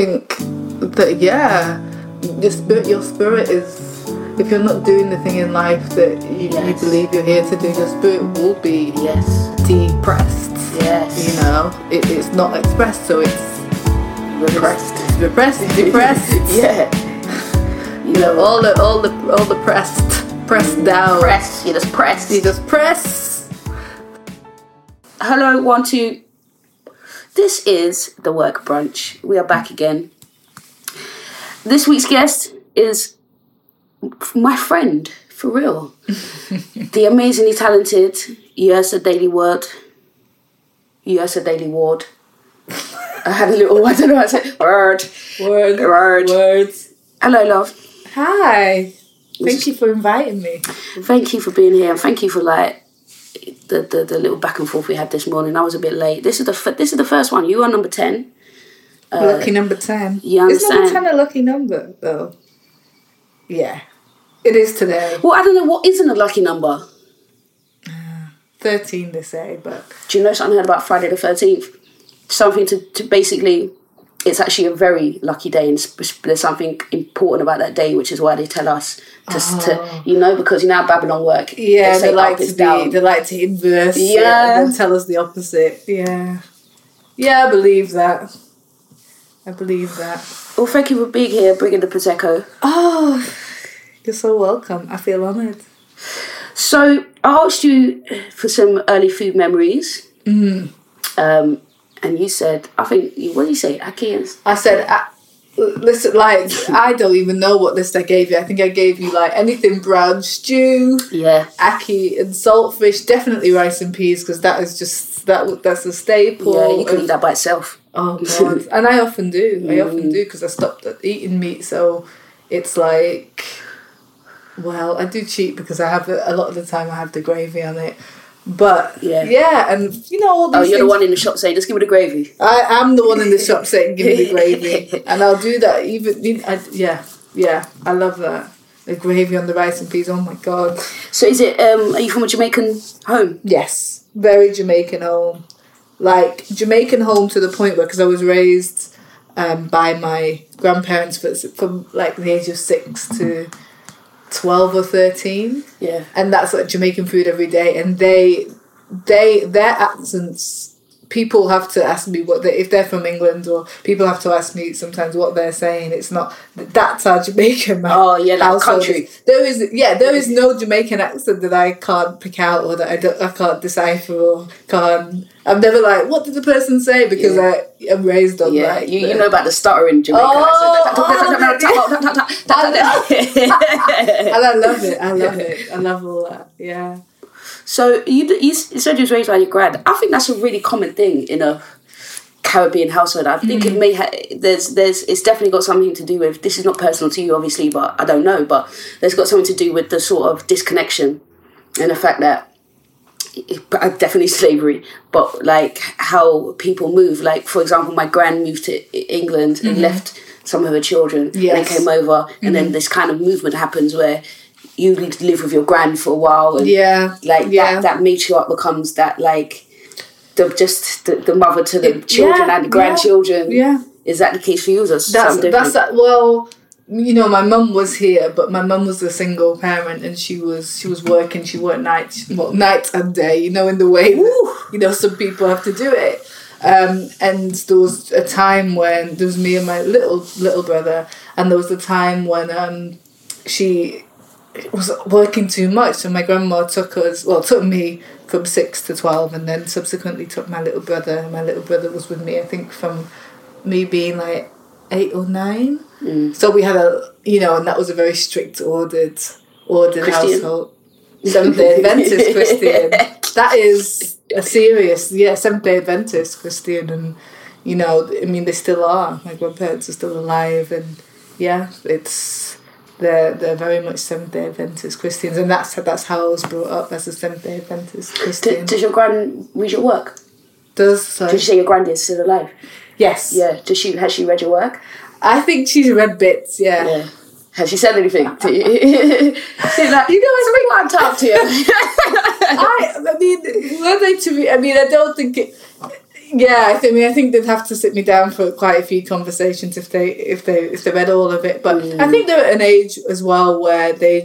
think that, yeah, your spirit is, if you're not doing the thing in life that you believe you're here to do, your spirit will be depressed. Yes. You know, it's not expressed, so it's repressed. Yeah. You know, all the pressed down. You just press. Hello, this is the Work Brunch. We are back again. This week's guest is my friend, for real. The amazingly talented Yrsa Daley-Ward. I had a little, I don't know how to say, words. Hello, love. Hi. Thank you for inviting me. Thank you for being here. Thank you for the little back and forth we had this morning. I was a bit late. This is the first one. You are number 10. Lucky number 10. You understand? Is number 10 a lucky number, though? Yeah. It is today. Well, I don't know. What isn't a lucky number? 13, they say, but... Do you know something I heard about Friday the 13th? Something to basically... It's actually a very lucky day, and there's something important about that day, which is why they tell us to because you know how Babylon work. Yeah, they like to inverse it and tell us the opposite. Yeah. Yeah, I believe that. Well, thank you for being here, bringing the Prosecco. Oh, you're so welcome. I feel honoured. So, I asked you for some early food memories. Mm. And you said, I think, what did you say? I said, listen, like, I don't even know what list I gave you. I think I gave you, like, anything brown stew, ackee and saltfish, definitely rice and peas, because that is just, that's a staple. Yeah, you can eat that by itself. Oh, God. And I often do. Because I stopped eating meat, so it's like, well, I do cheat because I have, a lot of the time I have the gravy on it. But, and, you know, all these things... Oh, you're the one in the shop saying, just give me the gravy. I am the one in the shop saying, give me the gravy. And I'll do that even... I love that. The gravy on the rice and peas, oh my God. So is it... are you from a Jamaican home? Yes, very Jamaican home. Like, Jamaican home to the point where... Because I was raised by my grandparents from, like, the age of 6 to... 12 or 13, and that's like Jamaican food every day, and their accents, people have to ask me if they're from England, or people have to ask me sometimes what they're saying. It's not, that's our Jamaican man. Oh yeah, that country. There is no Jamaican accent that I can't pick out, or that I can't decipher, or can't. I'm never like, what did the person say? Because I am raised on that. You know about the stuttering Jamaican accent. And I love it. I love all that. Yeah. So you said you was raised by your grad. I think that's a really common thing in a Caribbean household. I think it may it's definitely got something to do with, this is not personal to you obviously, but I don't know, but there's got something to do with the sort of disconnection and the fact that definitely slavery, but like how people move. Like, for example, my gran moved to England and left some of her children and then came over, and then this kind of movement happens where you live with your gran for a while, and that matriarch becomes that, like, the mother to the children and the grandchildren. Yeah, is that the case for you? Or that's well, you know, my mum was here, but my mum was a single parent, and she was working. She worked night and day. You know, in the way that, you know, some people have to do it. And there was a time when there was me and my little brother, and there was a time when she was working too much, so my grandma took me from 6 to 12, and then subsequently took my little brother. My little brother was with me, I think, from me being like 8 or 9. So we had and that was a very strict ordered household. Seventh Day Adventist Christian. That is a serious, Seventh Day Adventist Christian, and, you know, I mean, they still are. My grandparents are still alive, and it's. They're very much Seventh-day Adventist Christians, and that's how I was brought up, as a Seventh-day Adventist Christian. Does your gran read your work? Did you say your granddad is still alive? Yes. Yeah. Has she read your work? I think she's read bits. Yeah. Yeah. Has she said anything to you? She's like, you know, I want to talk to you. I mean, were they to me? I mean, I don't think it. Yeah, I think they'd have to sit me down for quite a few conversations if they read all of it. But I think they're at an age as well where they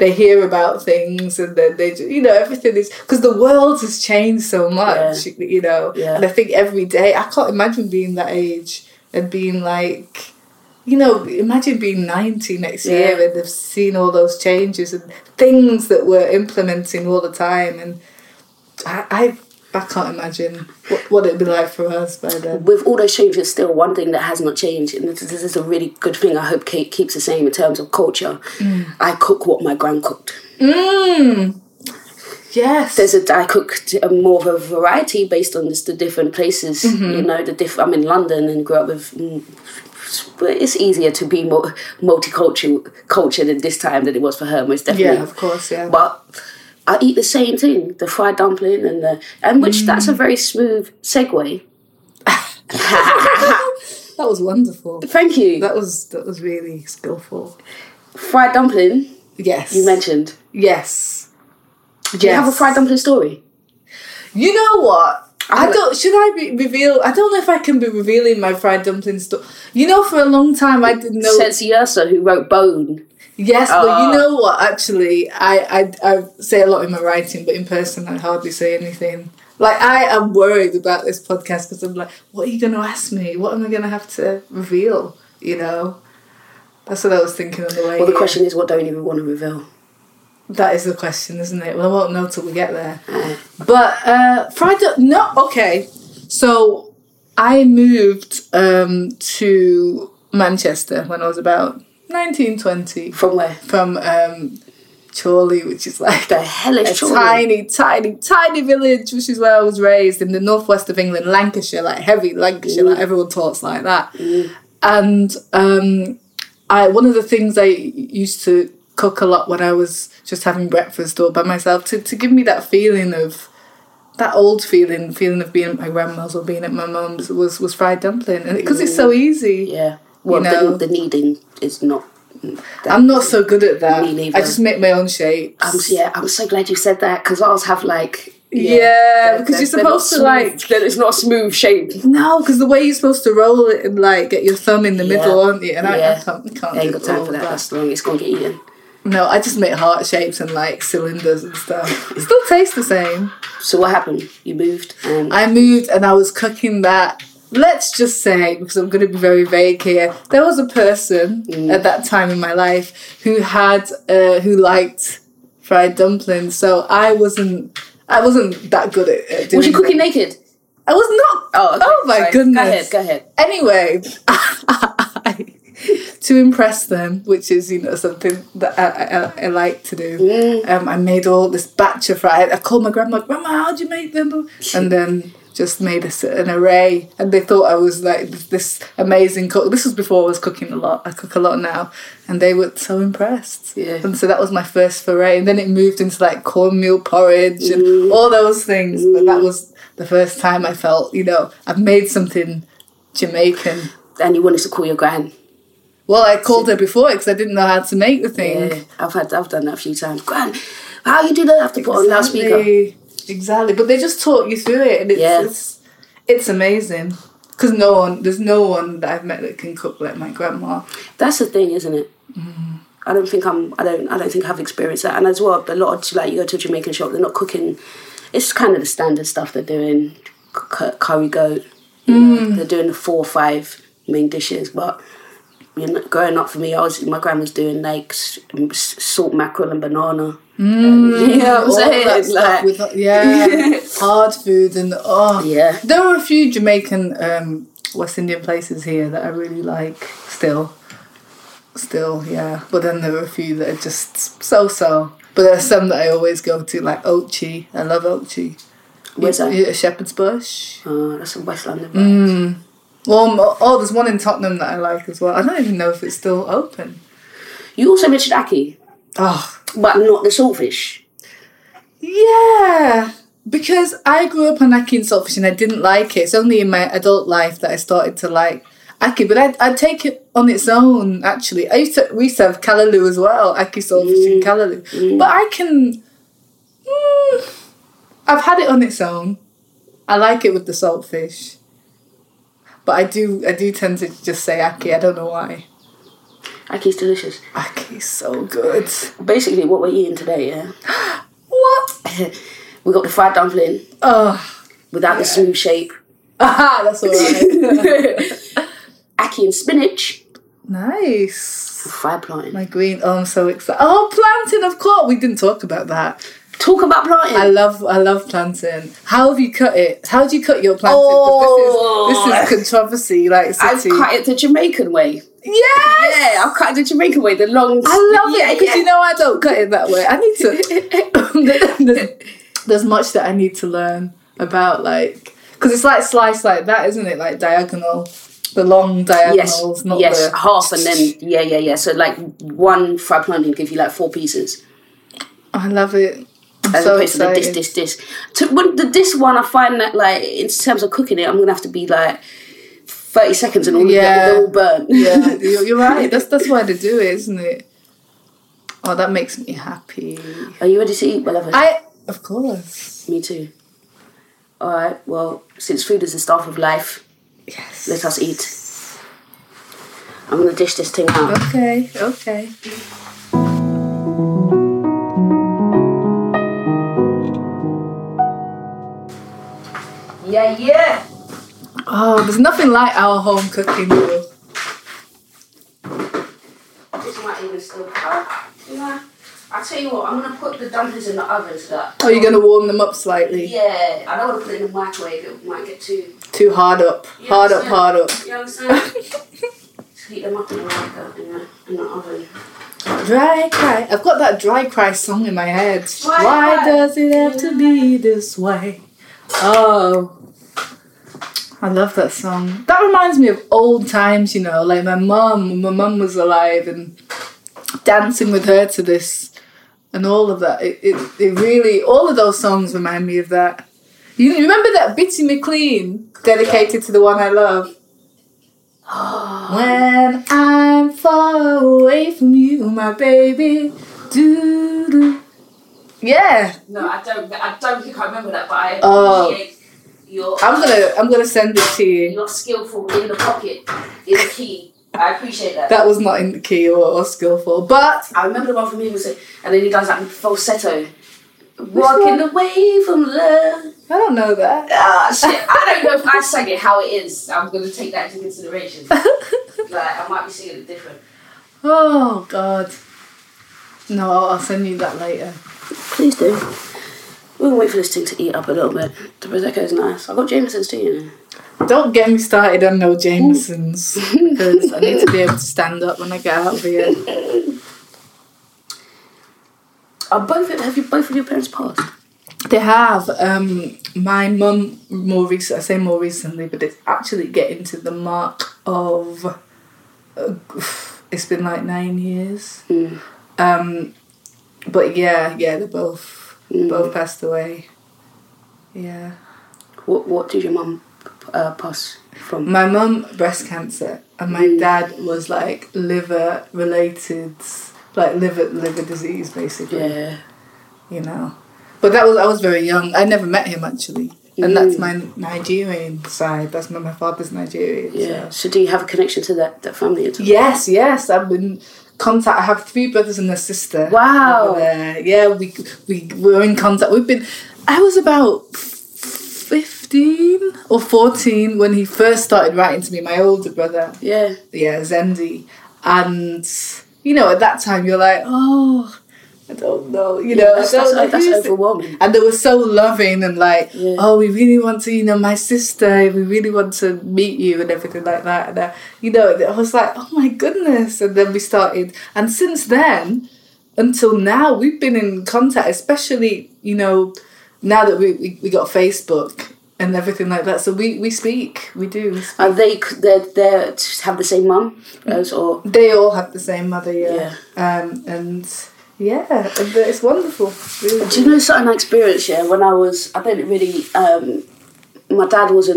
hear about things, and then they everything is, because the world has changed so much, and I think every day, I can't imagine being that age and being like, imagine being 90 next year and they've seen all those changes and things that we're implementing all the time, and I can't imagine what it'd be like for us by then. With all those changes, still one thing that has not changed, and this is a really good thing I hope Kate keeps the same in terms of culture. I cook what my gran cooked. Yes. I cooked more of a variety based on the different places. Mm-hmm. I'm in London and grew up with... it's easier to be more multicultural in this time than it was for her, most definitely. Yeah, of course, yeah. But... I eat the same thing, the fried dumpling and that's a very smooth segue. That was wonderful. Thank you. That was really skillful. Fried dumpling? Yes. You mentioned? Yes. Do you have a fried dumpling story? You know what? I don't know if I can be revealing my fried dumpling story. For a long time I didn't know. Says Yrsa, who wrote Bone. Yes, but you know what, actually, I say a lot in my writing, but in person I hardly say anything. Like, I am worried about this podcast because I'm like, what are you going to ask me? What am I going to have to reveal, That's what I was thinking on the way. Well, the question is, what don't you want to reveal? That is the question, isn't it? Well, I won't know till we get there. But, okay. So, I moved to Manchester when I was about... 1920. From where? From Chorley, which is like the hell is Chorley? tiny village, which is where I was raised, in the northwest of England, Lancashire, like heavy Lancashire, like everyone talks like that. And one of the things I used to cook a lot when I was just having breakfast all by myself to give me that feeling of that old feeling of being at my grandma's or being at my mum's was fried dumpling, and because it's so easy. Yeah. Well, the kneading is not... I'm not so good at that. Me neither. I just make my own shapes. I'm so glad you said that, because ours have like... Yeah, because you're supposed to like... Then it's not a smooth shape. No, because the way you're supposed to roll it and like get your thumb in the middle, aren't you? And I can't do got time for that. That's long. It's going to get eaten. No, I just make heart shapes and like cylinders and stuff. It still tastes the same. So what happened? You moved? I moved and I was cooking that... Let's just say, because I'm going to be very vague here, there was a person at that time in my life who liked fried dumplings. So I wasn't that good at doing. Was she cooking naked? I was not. Oh, okay. Oh my goodness! Go ahead. Anyway, to impress them, which is something that I like to do. I made all this batch of fried. I called my grandma, how do you make them? And then. Just made an array, and they thought I was like this amazing cook. This was before I was cooking a lot. I cook a lot now, and they were so impressed. Yeah. And so that was my first foray, and then it moved into like cornmeal porridge and all those things. But that was the first time I felt, I've made something Jamaican. And you wanted to call your gran. Well, I called her before because I didn't know how to make the thing. Yeah, I've done that a few times. Gran, how you do that? I have to put on loudspeaker. Exactly, but they just talk you through it, and it's amazing because there's no one that I've met that can cook like my grandma. That's the thing, isn't it? I don't think I've experienced that, and as well, a lot of you go to a Jamaican shop, they're not cooking. It's kind of the standard stuff they're doing, curry goat. They're doing the 4 or 5 main dishes, but growing up for me, my grandma's doing like salt mackerel and banana. Hard food and there are a few Jamaican West Indian places here that I really like still but then there are a few that are just so, but there are some that I always go to, like Ochi. I love Ochi. Where's that? Shepherd's Bush. That's in West London. Well, there's one in Tottenham that I like as well. I don't even know if it's still open. You also mentioned Aki. Oh, but not the saltfish. Yeah, because I grew up on ackee and saltfish, and I didn't like it. It's only in my adult life that I started to like ackee, but I'd take it on its own. Actually, we serve callaloo as well, ackee saltfish and callaloo. But I've had it on its own. I like it with the saltfish, but I do tend to just say ackee. I don't know why. Akee's delicious. Akee's so good. Basically, what we're eating today, yeah. What? We got the fried dumpling. Oh, without the smooth shape. Ah, that's all right. Ackee and spinach. Nice. Fried plantain. My green. Oh, I'm so excited. Oh, plantain, of course. We didn't talk about that. Talk about plantain. I love plantain. How have you cut it? How do you cut your plantain? Oh, this is controversy. Like, city. I've cut it the Jamaican way. Yes! Yeah, I've cut it the Jamaican way. The long... I love it because you know I don't cut it that way. I need to... there's much that I need to learn about, like... Because it's like sliced like that, isn't it? Like diagonal. The long diagonals. Yes, not yes. The... half and then... Yeah. So like one fried plantain give you like 4 pieces. I love it. As so opposed excited. To the this. This one, I find that, like, in terms of cooking it, I'm going to have to be, like, 30 seconds and all they're all burnt. Yeah, you're right. That's why they do it, isn't it? Oh, that makes me happy. Are you ready to eat, my lover? Of course. Me too. All right, well, since food is the staff of life, yes, let us eat. I'm going to dish this thing out. Okay. Yeah. Oh, there's nothing like our home cooking, though. This might even still I'll tell you what, I'm going to put the dumplings in the oven so that... Oh, you're going to warm them up slightly? Yeah, I don't want to put it in the microwave, it might get too... Too hard up. Hard up. You know what I'm saying? Just heat them up in the microwave, in the oven. Dry cry. I've got that Dry Cry song in my head. Why does it have to be this way? Oh, I love that song. That reminds me of old times, you know, like my mum was alive and dancing with her to this and all of that. It really, all of those songs remind me of that. You remember that Bitty McLean dedicated to the one I love? When I'm far away from you, my baby, doo-doo. Yeah. No, I don't think I remember that, but I appreciate your... I'm gonna send it to you. You're skillful in the pocket, in the key. I appreciate that. That was not in the key or skillful, but... I remember the one from him was... And then he does that falsetto. Walking away from love. I don't know that. Ah, shit. I don't know if I sang it how it is. I'm going to take that into consideration. Like, I might be singing it different. Oh, God. No, I'll send you that later. Please do. We'll wait for this thing to eat up a little bit. The Prosecco is nice. I've got Jameson's too, you know. Don't get me started on no Jameson's. Because I need to be able to stand up when I get out of here. Have both of your parents passed? They have. My mum, more recently, but it's actually getting to the mark of... it's been like 9 years. Mm. But yeah, they both passed away. Yeah. What did your mum pass from? My mum, breast cancer, and my dad was like liver related, like liver disease basically. Yeah. You know, but I was very young. I never met him actually, and that's my Nigerian side. That's my father's Nigerian. Yeah. So do you have a connection to that family at all? Yes. I've been. Contact. I have 3 brothers and a sister. Wow. Yeah, we were in contact. I was about 15 or 14 when he first started writing to me. My older brother. Yeah. Yeah, Zendi, and you know at that time you're like, oh, I don't know, you know. That's overwhelming. And they were so loving and like, oh, we really want to, you know, my sister. We really want to meet you and everything like that. And you know, I was like, oh my goodness. And then we started, and since then until now, we've been in contact. Especially, you know, now that we got Facebook and everything like that. So we speak. We do. We speak. Are they have the same mum? Or they all have the same mother. Yeah. And. Yeah, it's wonderful. Really. Do you know something I experienced? Yeah, when I didn't really. My dad was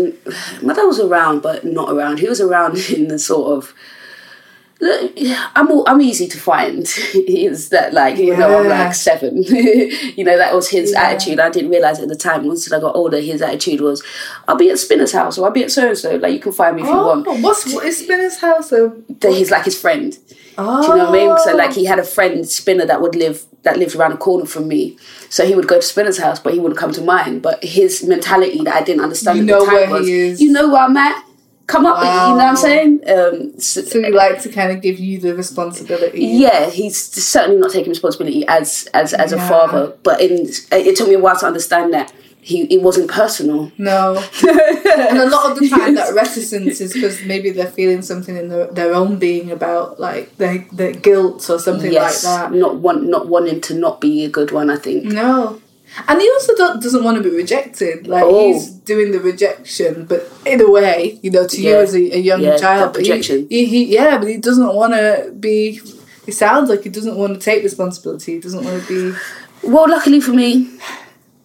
around, but not around. He was around in the sort of I'm easy to find. Is that like, you know, I'm like seven. You know, that was his attitude. I didn't realise at the time until I got older. His attitude was, I'll be at Spinner's house, or I'll be at so-and-so. Like, you can find me if you want. What is Spinner's house? He's like his friend. Oh. Do you know what I mean? So like, he had a friend, Spinner, that lived around the corner from me. So he would go to Spinner's house, but he wouldn't come to mine. But his mentality that I didn't understand at the time was, you know where I'm at? Come up with, you know what I'm saying? So he liked to kind of give you the responsibility. Yeah, he's certainly not taking responsibility as a father. But it took me a while to understand that it wasn't personal. No. And a lot of the time that reticence is because maybe they're feeling something in their own being about, like, their guilt or something like that. Not wanting to not be a good one, I think. No. And he also doesn't want to be rejected. Like, he's doing the rejection, but in a way, you know, to you as a young child. Rejection. But he doesn't want to be... It sounds like he doesn't want to take responsibility. He doesn't want to be... Well, luckily for me,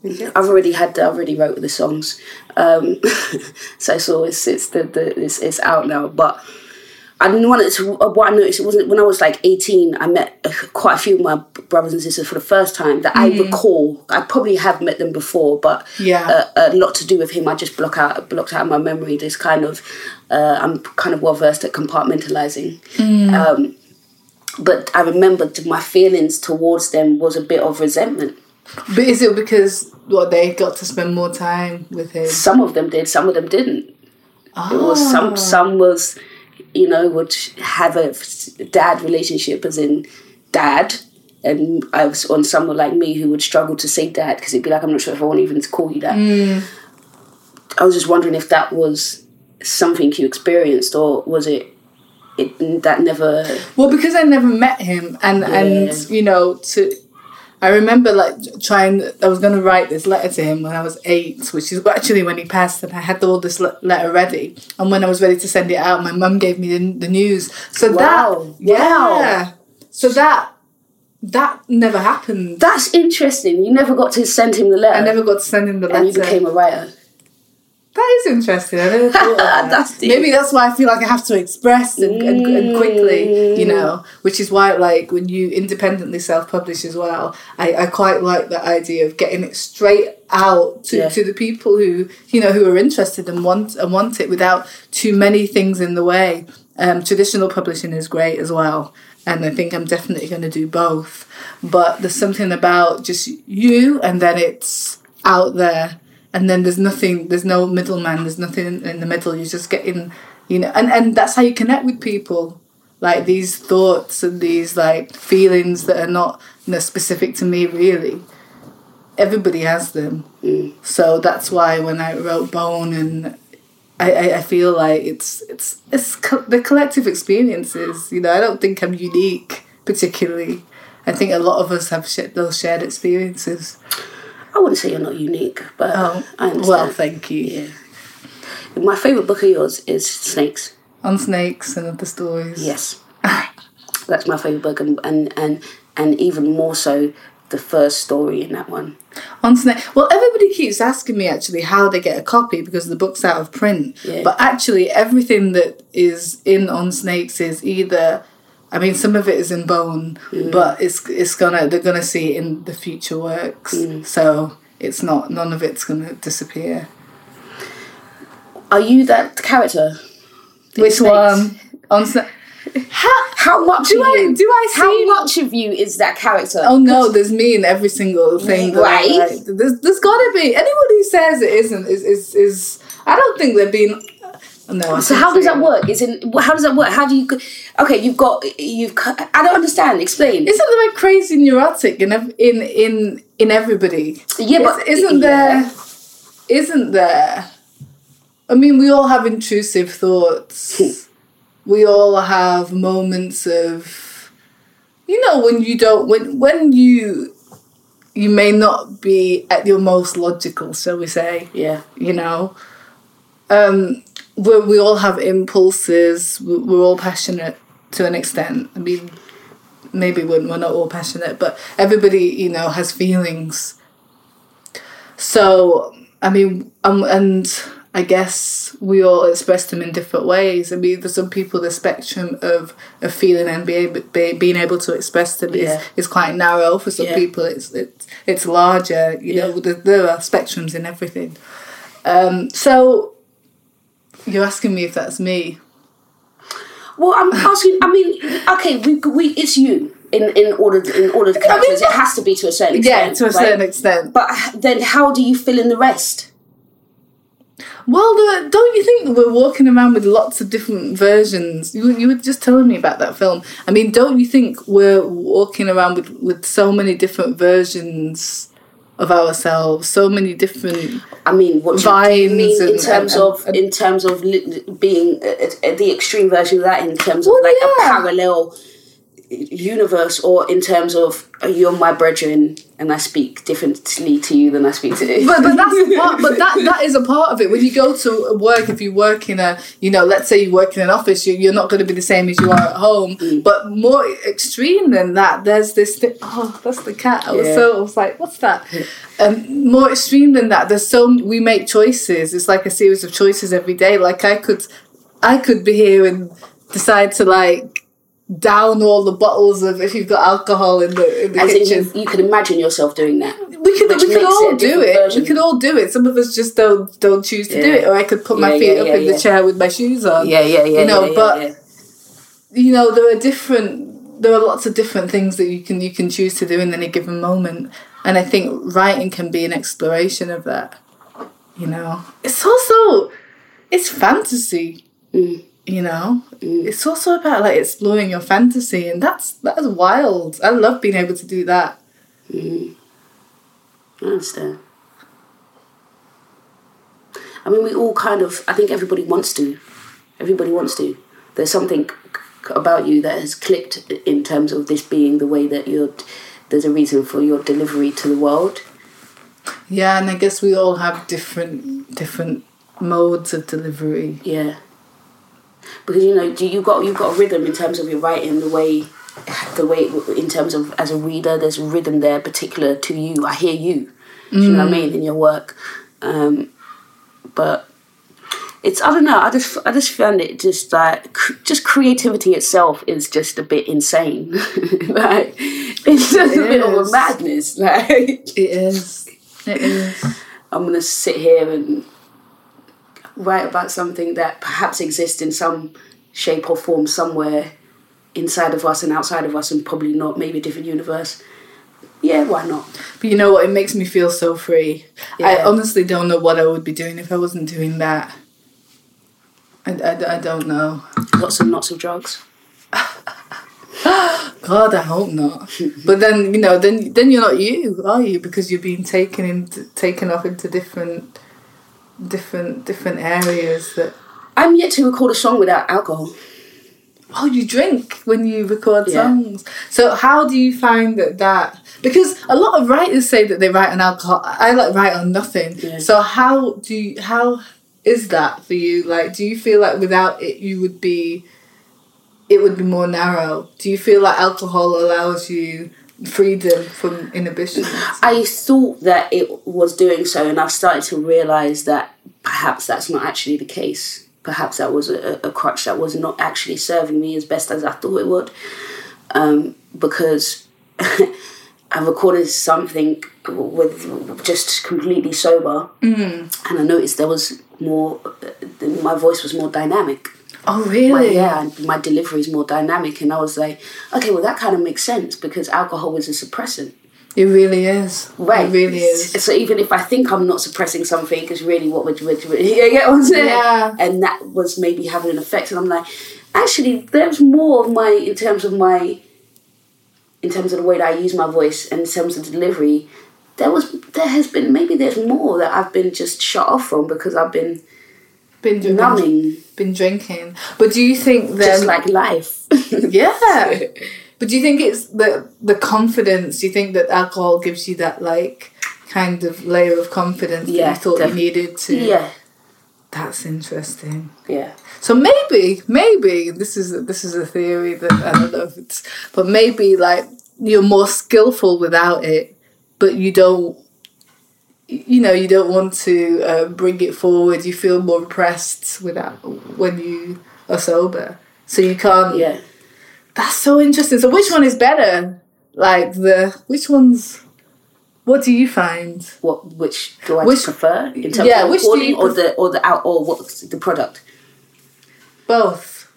I've already wrote the songs. So it's out now, but... I didn't want it to. What I noticed, it wasn't when I was like 18. I met quite a few of my brothers and sisters for the first time that I recall. I probably have met them before, but a lot to do with him. I just blocked out of my memory. This kind of, I'm kind of well versed at compartmentalizing. But I remembered my feelings towards them was a bit of resentment. But is it because they got to spend more time with him? Some of them did. Some of them didn't. Oh. It was some was. You know, would have a dad relationship as in dad, and I was on someone like me who would struggle to say dad because it'd be like, I'm not sure if I want even to call you that. I was just wondering if that was something you experienced, or was it that never... Well, because I never met him and you know, I remember I was going to write this letter to him when I was 8, which is actually when he passed, and I had all this letter ready. And when I was ready to send it out, my mum gave me the news. So that never happened. That's interesting. You never got to send him the letter. I never got to send him the letter. And you became a writer. That is interesting. I never thought that. Maybe that's why I feel like I have to express and quickly, you know, which is why, like, when you independently self-publish as well, I quite like that idea of getting it straight out to the people who, you know, who are interested and want it without too many things in the way. Traditional publishing is great as well. And I think I'm definitely going to do both. But there's something about just you and then it's out there. And then there's nothing, there's no middleman, there's nothing in the middle. You're just getting, you know, and that's how you connect with people. Like these thoughts and these like feelings that are not, you know, specific to me really. Everybody has them. So that's why when I wrote Bone, and I feel like it's the collective experiences, you know, I don't think I'm unique particularly. I think a lot of us have those shared experiences. I wouldn't say you're not unique, but I understand. Well, thank you. Yeah. My favourite book of yours is Snakes. On Snakes and Other Stories. Yes. That's my favourite book, and even more so the first story in that one. On Snakes. Well, everybody keeps asking me, actually, how they get a copy because the book's out of print. Yeah. But actually, everything that is in On Snakes is either... I mean, some of it is in Bone, but they're gonna see it in the future works. So it's not, none of it's gonna disappear. Are you that character? Which one? How much do you? How much of you is that character? Oh no, there's me in every single thing. Right? There's gotta be. Anyone who says it isn't is I don't think they're being. No, so how does that work? How does that work? How do you? Okay, you've got. I don't understand. Explain. Isn't there like crazy neurotic in everybody? Yeah, but isn't there? I mean, we all have intrusive thoughts. We all have moments of, you know, when you don't when you may not be at your most logical, shall we say? Yeah, you know. We all have impulses. We're all passionate to an extent. I mean, maybe we're not all passionate, but everybody, you know, has feelings. So, I mean, and I guess we all express them in different ways. I mean, for some people, the spectrum of feeling and being able to express them is quite narrow. For some people, it's larger. You know, there are spectrums in everything. So you're asking me if that's me. Well, I'm asking. I mean, okay, it's you. In order to characterize, it has to be to a certain extent. Yeah, to a certain extent. But then, how do you fill in the rest? Well, don't you think we're walking around with lots of different versions? You were just telling me about that film. I mean, don't you think we're walking around with so many different versions of ourselves? So many different. I mean, what do you mean in terms of being the extreme version of that? In terms of a parallel universe, or in terms of you're my brethren and I speak differently to you than I speak to you. But that's a part. But that is a part of it. When you go to work, if you work in a, let's say you work in an office, you're not going to be the same as you are at home. Mm. But more extreme than that, there's this thing. Oh, that's the cat. I was like, what's that? More extreme than that, we make choices. It's like a series of choices every day. Like I could be here and decide to down all the bottles of if you've got alcohol in the kitchen. You can imagine yourself doing that. We could all do it. Some of us just don't choose to do it. Or I could put my feet up in the chair with my shoes on. But there are lots of different things that you can choose to do in any given moment. And I think writing can be an exploration of that. It's also fantasy. Mm. It's also about exploring your fantasy, and that's wild. I love being able to do that. Mm. I understand. I mean, we all I think everybody wants to. There's something about you that has clicked in terms of this being the way that there's a reason for your delivery to the world. Yeah, and I guess we all have different modes of delivery. Yeah. Because you've got a rhythm in terms of your writing, the way in terms of as a reader, there's a rhythm there particular to you. I hear you. Do you know what I mean, in your work? But it's I just found it just just creativity itself is just a bit insane. It's just a bit of a madness. It is. I'm gonna sit here and write about something that perhaps exists in some shape or form somewhere inside of us and outside of us, and probably not, maybe a different universe. Yeah, why not? But you know what? It makes me feel so free. Yeah. I honestly don't know what I would be doing if I wasn't doing that. I don't know. Lots and lots of drugs. God, I hope not. But then, then you're not you, are you? Because you're being taken off into different areas that... I'm yet to record a song without alcohol. Oh, you drink when you record songs. So how do you find that... Because a lot of writers say that they write on alcohol. I write on nothing. Yeah. So how is that for you? Do you feel like without it it would be more narrow? Do you feel like alcohol allows you freedom from inhibitions? I thought that it was doing so, and I've started to realise that perhaps that's not actually the case. Perhaps that was a crutch that was not actually serving me as best as I thought it would, because I recorded something with just completely sober, and I noticed there was more. My voice was more dynamic. Oh, really? Well, yeah, my delivery is more dynamic. And I was like, okay, well, that kind of makes sense because alcohol is a suppressant. It really is. Right. It really is. So even if I think I'm not suppressing something, it's really what we're you get what I'm saying? Yeah. And that was maybe having an effect. And I'm like, actually, there's more of in terms of the way that I use my voice and in terms of delivery, there's more that I've been just shut off from because I've been numbing, been drinking. But do you think that just like life? Yeah. But do you think it's the confidence? Do you think that alcohol gives you that kind of layer of confidence that you thought you needed to? Yeah. That's interesting. Yeah. So maybe this is a theory that I don't know if it's, but maybe you're more skillful without it, but you don't. you know, you don't want to bring it forward. You feel more repressed with that when you are sober. So you can't... Yeah. That's so interesting. So which one is better? Like the... Which one's... What do you find? Which do I prefer? In terms of which do you or what's the product? Both.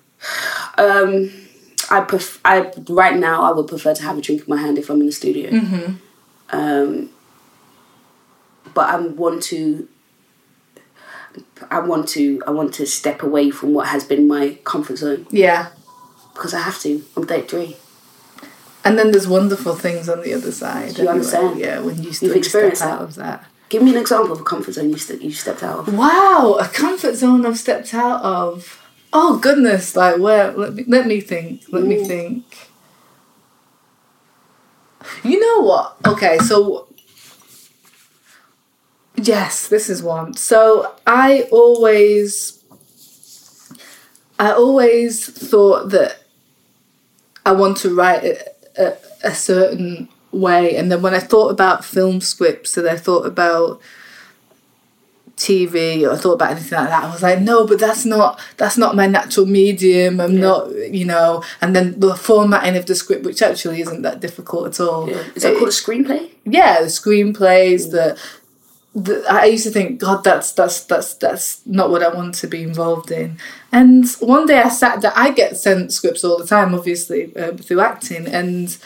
Right now, I would prefer to have a drink in my hand if I'm in the studio. Mm-hmm. But I want to step away from what has been my comfort zone. Yeah. Because I have to. I'm 33. And then there's wonderful things on the other side. Do you understand? Yeah, when you step out of that. Give me an example of a comfort zone you stepped out of. Wow, a comfort zone I've stepped out of. Oh goodness! Like where? Let me think. Let me think. You know what? Okay, so yes, this is one. So I always thought that I want to write a certain way, and then when I thought about film scripts, and I thought about TV, or I thought about anything like that, I was like, no, but that's not my natural medium. I'm not, you know. And then the formatting of the script, which actually isn't that difficult at all. Yeah. Is that called a screenplay? Yeah, the screenplays. The I used to think, God, that's not what I want to be involved in. And one day I sat down. I get sent scripts all the time, obviously through acting, and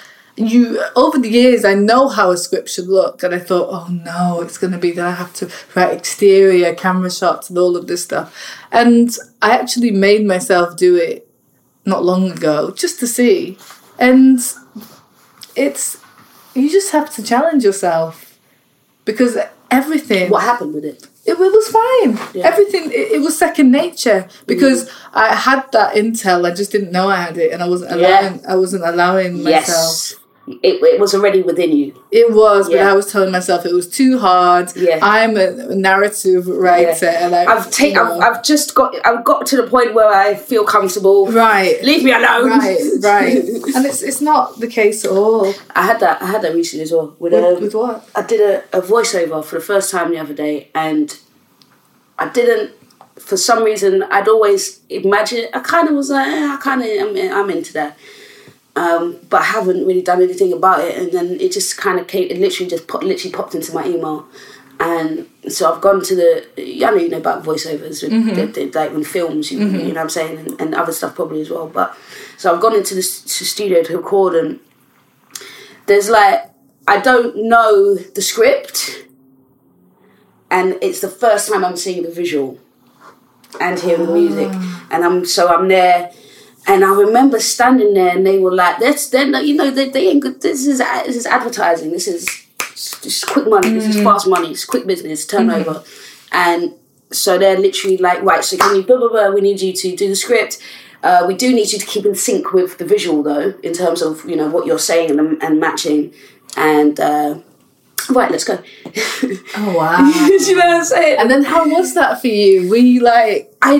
over the years, I know how a script should look, and I thought, oh no, it's going to be that I have to write exterior camera shots and all of this stuff. And I actually made myself do it not long ago, just to see. And you just have to challenge yourself, because everything... What happened with it? It was fine. Yeah. Everything, it was second nature, because I had that intel. I just didn't know I had it, and I wasn't allowing. Yeah. I wasn't allowing myself. It was already within you. It was, but I was telling myself it was too hard. Yeah. I'm a narrative writer, and I've got to the point where I feel comfortable. Right. Leave me alone. Right. And it's not the case at all. I had that recently as well. With what? I did a voiceover for the first time the other day, and I didn't. For some reason, I'd always imagined. I kind of was like, I'm into that. But I haven't really done anything about it, and then it just kind of came. It literally just popped into my email, and so I've gone to the. I know you know about voiceovers, like in films, you know what I'm saying, and other stuff probably as well. But so I've gone into the studio to record, and there's like I don't know the script, and it's the first time I'm seeing the visual, and hearing the music, and I'm there. And I remember standing there, and they were like, they ain't good. This is advertising. This is just quick money. This is fast money. It's quick business turnover. Mm-hmm. And so they're literally like, right, so can you blah, blah, blah, we need you to do the script. We do need you to keep in sync with the visual, though, in terms of, you know, what you're saying and matching. And, right, let's go. Oh, wow. You know what I'm saying? And then how was that for you? Were you like... I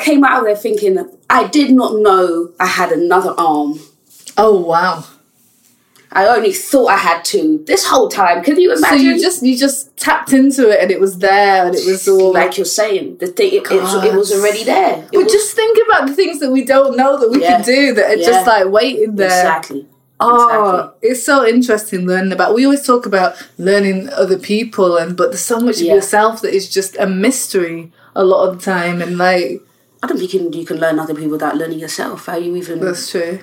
came out of there thinking, I did not know I had another arm. Oh, wow. I only thought I had two this whole time. Can you imagine? So you just tapped into it, and it was there, and it was all... Like you're saying, the thing, it was already there. But just think about the things that we don't know that we can do that are just like waiting there. Exactly. It's so interesting learning about. We always talk about learning other people, but there's so much of yourself that is just a mystery a lot of the time. And like, I don't think you can learn other people without learning yourself. How you even? That's true.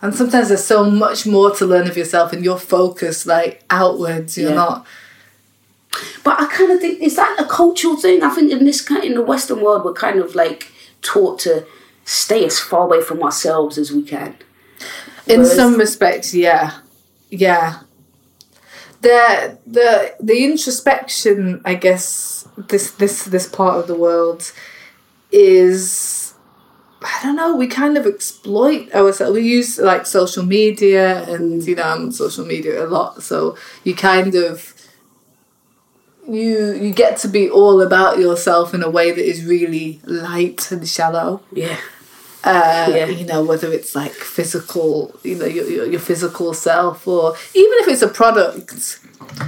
And sometimes there's so much more to learn of yourself, and you're focused like outwards. You're not. But I kind of think, is that a cultural thing? I think in the Western world, we're kind of like taught to stay as far away from ourselves as we can. In some respects, yeah. The introspection, I guess, this part of the world is, I don't know. We kind of exploit ourselves. We use like social media, and you know, I'm on social media a lot, so you kind of you get to be all about yourself in a way that is really light and shallow. Yeah. you know, whether it's like physical, you know, your physical self, or even if it's a product.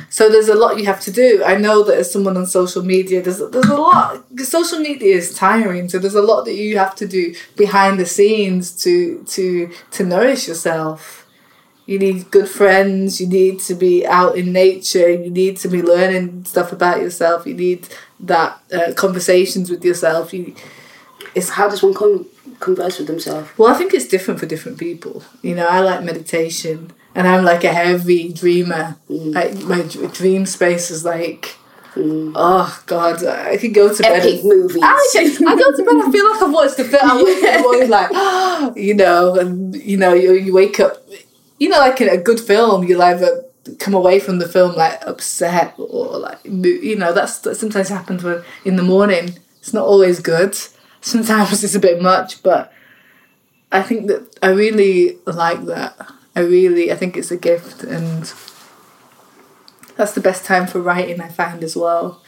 So there's a lot you have to do. I know that as someone on social media, there's a lot. Social media is tiring, so there's a lot that you have to do behind the scenes to nourish yourself. You need good friends. You need to be out in nature. You need to be learning stuff about yourself. You need that conversations with yourself. How does one converse with themselves? Well, I think it's different for different people. You know, I like meditation, and I'm like a heavy dreamer. Mm. Like my dream space is like, oh God, I could go to bed. Epic movies. I go to bed. I feel like I've watched a film. I wake up in the morning like, oh, you know, and you know, you wake up, you know, like in a good film, you'll either come away from the film like upset or like, you know, that sometimes happens when in the morning. It's not always good. Sometimes it's a bit much, but I think that I really like that. I think it's a gift, and that's the best time for writing, I find, as well.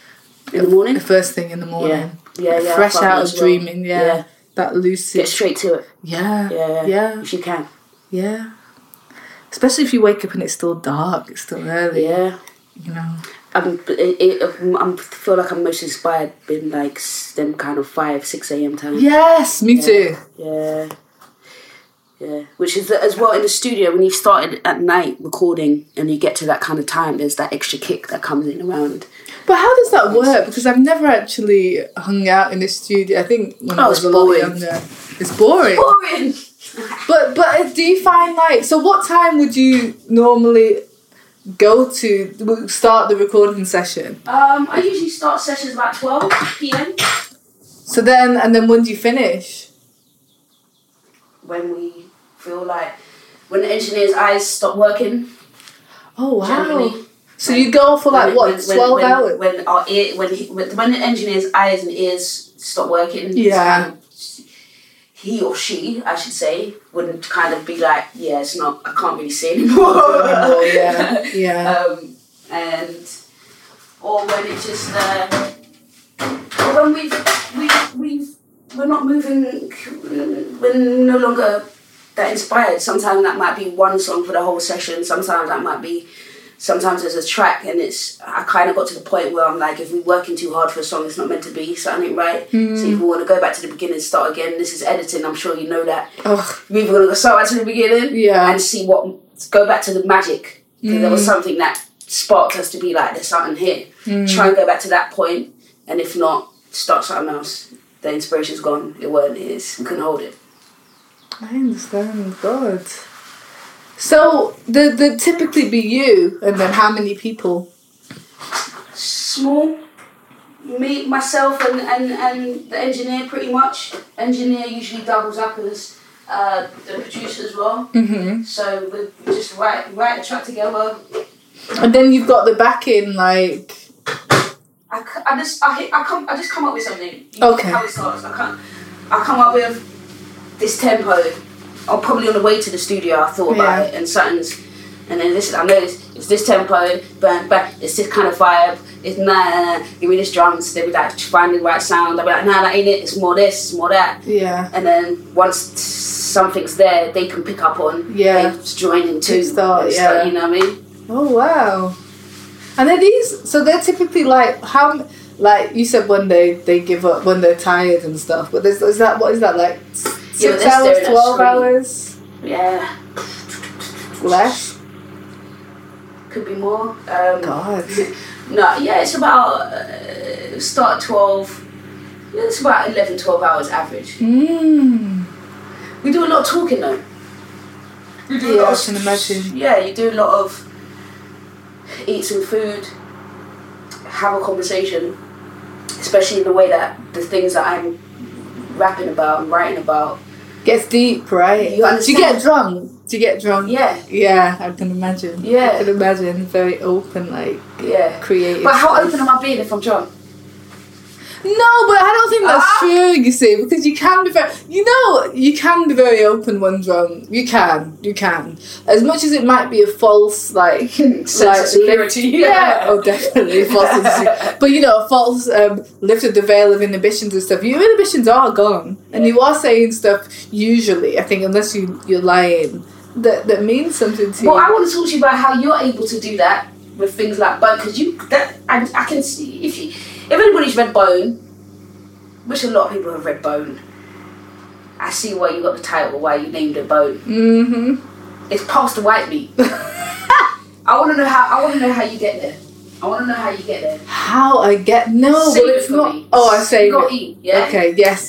In the morning? The first thing in the morning. Yeah. Fresh out of dreaming, yeah. That lucid. Get straight to it. Yeah. If you can. Yeah. Especially if you wake up and it's still dark, it's still early. Yeah. You know. I feel like I'm most inspired in like them kind of 5-6 a.m. time. Yes, me too. Yeah. Which is as well in the studio when you started at night recording and you get to that kind of time, there's that extra kick that comes in around. But how does that work? Because I've never actually hung out in the studio. I think when I was a lot younger, it's boring. But do you find like, so what time would you normally start the recording session? I usually start sessions about 12 p.m. So then when do you finish? When we feel like, when the engineer's eyes stop working. Oh wow! Generally. So you go for like when 12 hours? When the engineer's eyes and ears stop working. Yeah. He or she, I should say, wouldn't kind of be like, yeah, it's not, I can't really see anymore. Or when it's just, when we're not moving, we're no longer that inspired. Sometimes that might be one song for the whole session. Sometimes there's a track and I kind of got to the point where I'm like, if we're working too hard for a song, it's not meant to be, something right. Mm. So if we want to go back to the beginning, start again, this is editing, I'm sure you know that. Ugh. We're either going to start back to the beginning and see go back to the magic. Because there was something that sparked us to be like, there's something here. Try and go back to that point, and if not, start something else. The inspiration's gone, it weren't his, we couldn't hold it. I understand, God. So, they typically be you, and then how many people? Small. Me, myself, and the engineer, pretty much. Engineer usually doubles up as the producer as well. Mm-hmm. So, we just write a track together. And then you've got the backing, like... I just come up with something. Okay. How it starts. I come up with this tempo. I'm probably on the way to the studio, I thought about it, and something's, and then this, I know it's this tempo, but it's this kind of vibe, it's give me this drums, they'll be like, find the right sound, they'll be like, nah, that ain't it, it's more this, it's more that. Yeah. And then once something's there, they can pick up on, they join in too. Start, you know what I mean? Oh, wow. And then so they're typically like, how... Like you said, one day they give up when they're tired and stuff. But what is that like? 6 hours, 12 hours? Yeah. Less? Could be more. God. No, yeah, it's about start 12. Yeah, it's about 11, 12 hours average. Mm. We do a lot of talking though. We do a lot. I can imagine. Yeah, you do a lot of eat some food, have a conversation. Especially in the way that the things that I'm rapping about and writing about gets deep, right? Do you get drunk? Yeah, I can imagine. Yeah, I can imagine very open, like creative. But how open am I being if I'm drunk? No, but I don't think that's true, you see, because you can be very, you know, you can be very open when drunk. You can. As much as it might be a false, like, sense of security. Yeah. Oh, definitely. False sense of security. But, you know, a false lifted the veil of inhibitions and stuff. Your inhibitions are gone. And you are saying stuff, usually, I think, unless you're lying, that means something to you. Well, I want to talk to you about how you're able to do that with things like Bone, because I can see, if anybody's read Bone, which a lot of people have read Bone, I see why you got the title, why you named it Bone. Mm-hmm. It's past the white meat. I want to know how you get there. I want to know how you get there. How I get? No, save but it's not. Me. Oh, I say. You got to eat. Yeah. Okay. Yes.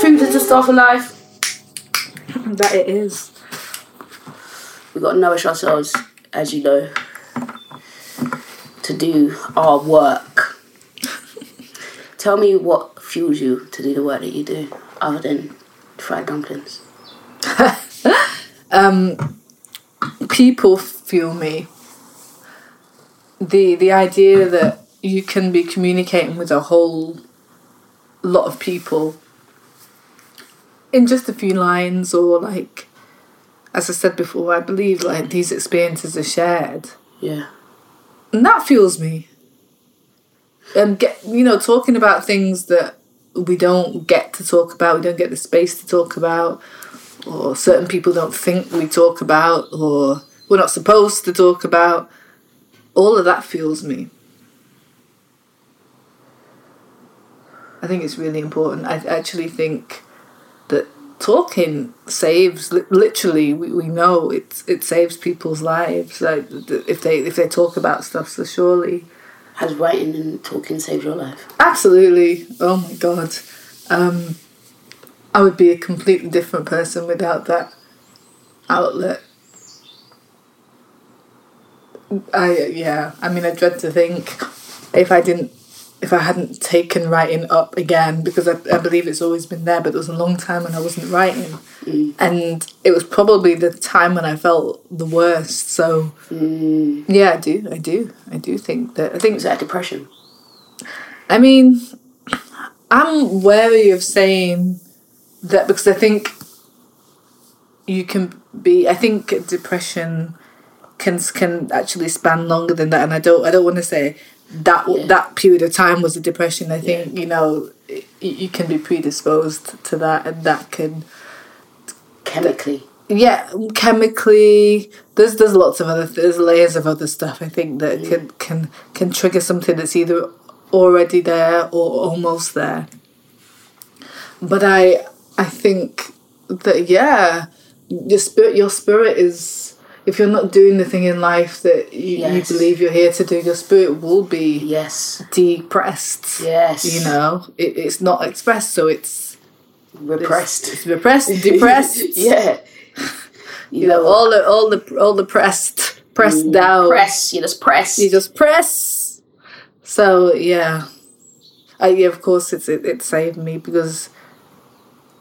Food is the start of life. That it is. We've got to nourish ourselves, as you know, to do our work. Tell me what fuels you to do the work that you do, other than fried dumplings. People fuel me. The idea that you can be communicating with a whole lot of people in just a few lines, or, like, as I said before, I believe, like, these experiences are shared. Yeah. And that fuels me. Talking about things that we don't get to talk about, we don't get the space to talk about, or certain people don't think we talk about, or we're not supposed to talk about, all of that fuels me. I think it's really important. I actually think that talking saves. Literally, we know it saves people's lives. Like, if they talk about stuff, so surely. Has writing and talking saved your life? Absolutely. Oh my God, I would be a completely different person without that outlet. I dread to think if I hadn't taken writing up again, because I believe it's always been there, but there was a long time when I wasn't writing. Mm. And it was probably the time when I felt the worst. So, yeah, I do think that. I think it's that depression. I mean, I'm wary of saying that, because I think depression can actually span longer than that. And I don't want to say that period of time was a depression. I think, you can be predisposed to that, and that can... Chemically. There's lots of other... There's layers of other stuff, I think, that can trigger something that's either already there or almost there. But I think that, your spirit is... If you're not doing the thing in life that you believe you're here to do, your spirit will be depressed. Yes. You know, it's not expressed, so it's... Repressed. It's repressed, depressed. Yeah. You know, all the pressed down. Press, you just press. So, yeah. Of course, it saved me, because...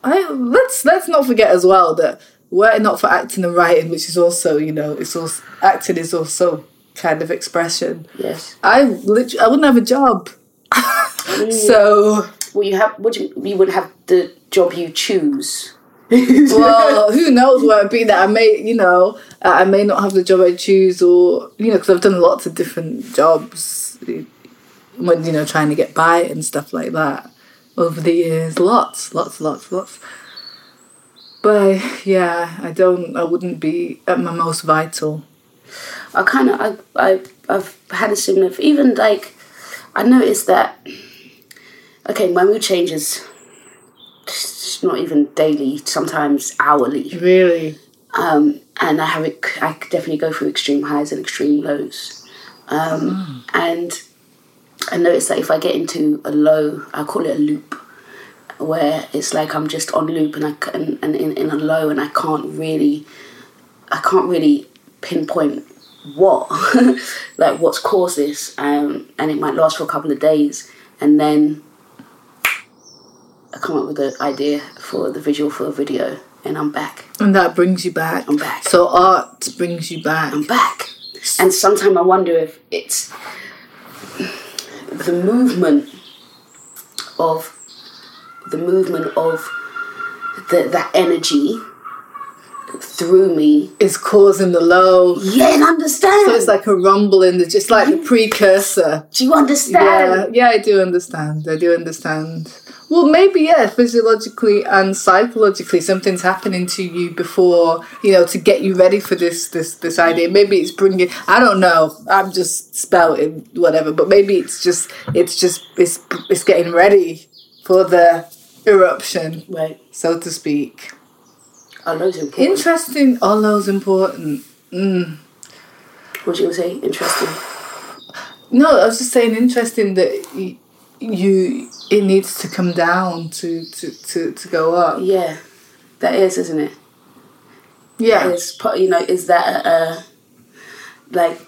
Let's not forget as well that... Were it not for acting and writing, which is also, it's also, acting is also kind of expression. Yes, I wouldn't have a job. So, well, you wouldn't have the job you choose. Well, who knows where I'd be that I may, you know, I may not have the job I choose, or, you know, because I've done lots of different jobs when, you know, trying to get by and stuff like that over the years. Lots. But yeah, I wouldn't be at my most vital. I've had a similar, even like, I noticed that, okay, my mood changes, it's not even daily, sometimes hourly. Really? And I definitely go through extreme highs and extreme lows. And I noticed that if I get into a low, I call it a loop, where it's like I'm just on loop and in a low, and I can't really pinpoint what like what's caused this, and it might last for a couple of days, and then I come up with an idea for the visual for a video, and I'm back. And that brings you back. I'm back. So art brings you back. I'm back. And sometimes I wonder if it's the movement of that energy through me is causing the low. Yeah, I understand. So it's like a rumble in the, just like the precursor. Do you understand? Yeah, I do understand. Well, maybe, yeah, physiologically and psychologically something's happening to you before, you know, to get you ready for this idea. Maybe it's bringing, I don't know, I'm just spouting whatever, but maybe it's getting ready for the eruption, right, so to speak. Are lows important? Interesting. Are lows important? What do you say? Interesting. No, I was just saying interesting that it needs to come down to go up. Yeah, that is, isn't it? Yeah. Is that like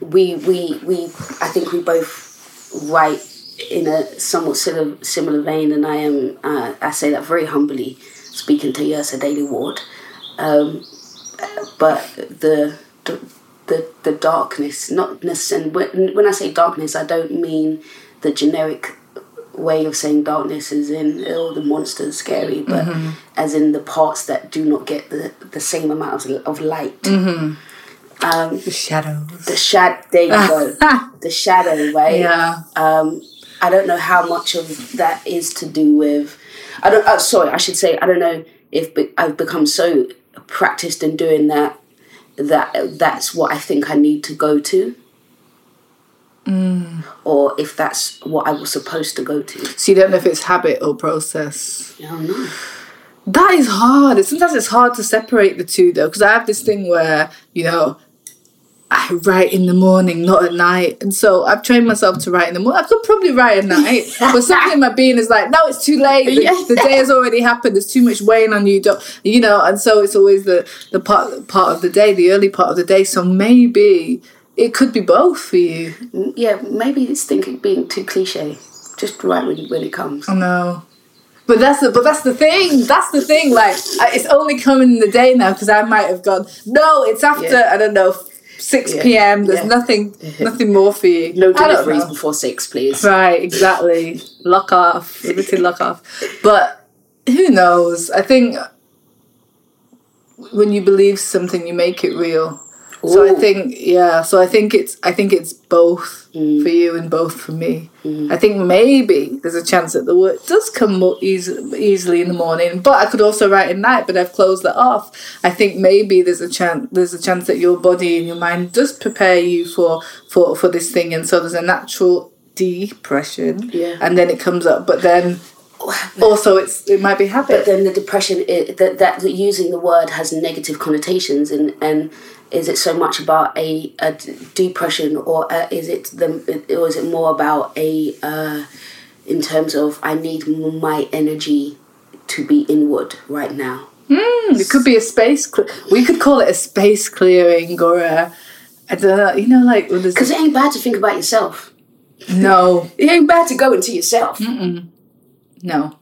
we I think we both write in a somewhat similar vein, and I am I say that very humbly, speaking to Yrsa Daley-Ward, but the darkness, not necessarily. When I say darkness, I don't mean the generic way of saying darkness, as in the monster's scary, but as in the parts that do not get the same amount of light. Mm-hmm. The shadows. There you go. The shadow, right? Yeah. I don't know how much of that is to do with. I don't know if I've become so practiced in doing that that's what I think I need to go to. Mm. Or if that's what I was supposed to go to. So you don't know if it's habit or process. I don't know. That is hard. Sometimes it's hard to separate the two, though, because I have this thing where, you know, I write in the morning, not at night. And so I've trained myself to write in the morning. I could probably write at night, but something in my being is like, no, it's too late. The day has already happened. There's too much weighing on you, you know. And so it's always the part of the day, the early part of the day. So maybe it could be both for you. Yeah, maybe it's thinking being too cliche. Just write when it comes. I know. But that's the thing. Like, it's only coming in the day now, because I might have gone, no, it's after, I don't know, 6 p.m. There's nothing more for you. No deliveries before 6, please. Right, exactly. Lock off. Limited lock off. But who knows? I think when you believe something, you make it real. Ooh. So I think, it's both for you and both for me. I think maybe there's a chance that the work does come more easily in the morning, but I could also write at night, but I've closed that off. I think maybe there's a chance that your body and your mind does prepare you for this thing, and so there's a natural depression, and then it comes up, but then also it might be habit. But then the depression, that using the word has negative connotations, and is it so much about a depression, or is it more about in terms of I need my energy to be inward right now? It could be a space. We could call it a space clearing, or I don't know, you know, like, because it ain't bad to think about yourself. No, it ain't bad to go into yourself. Mm-mm. No,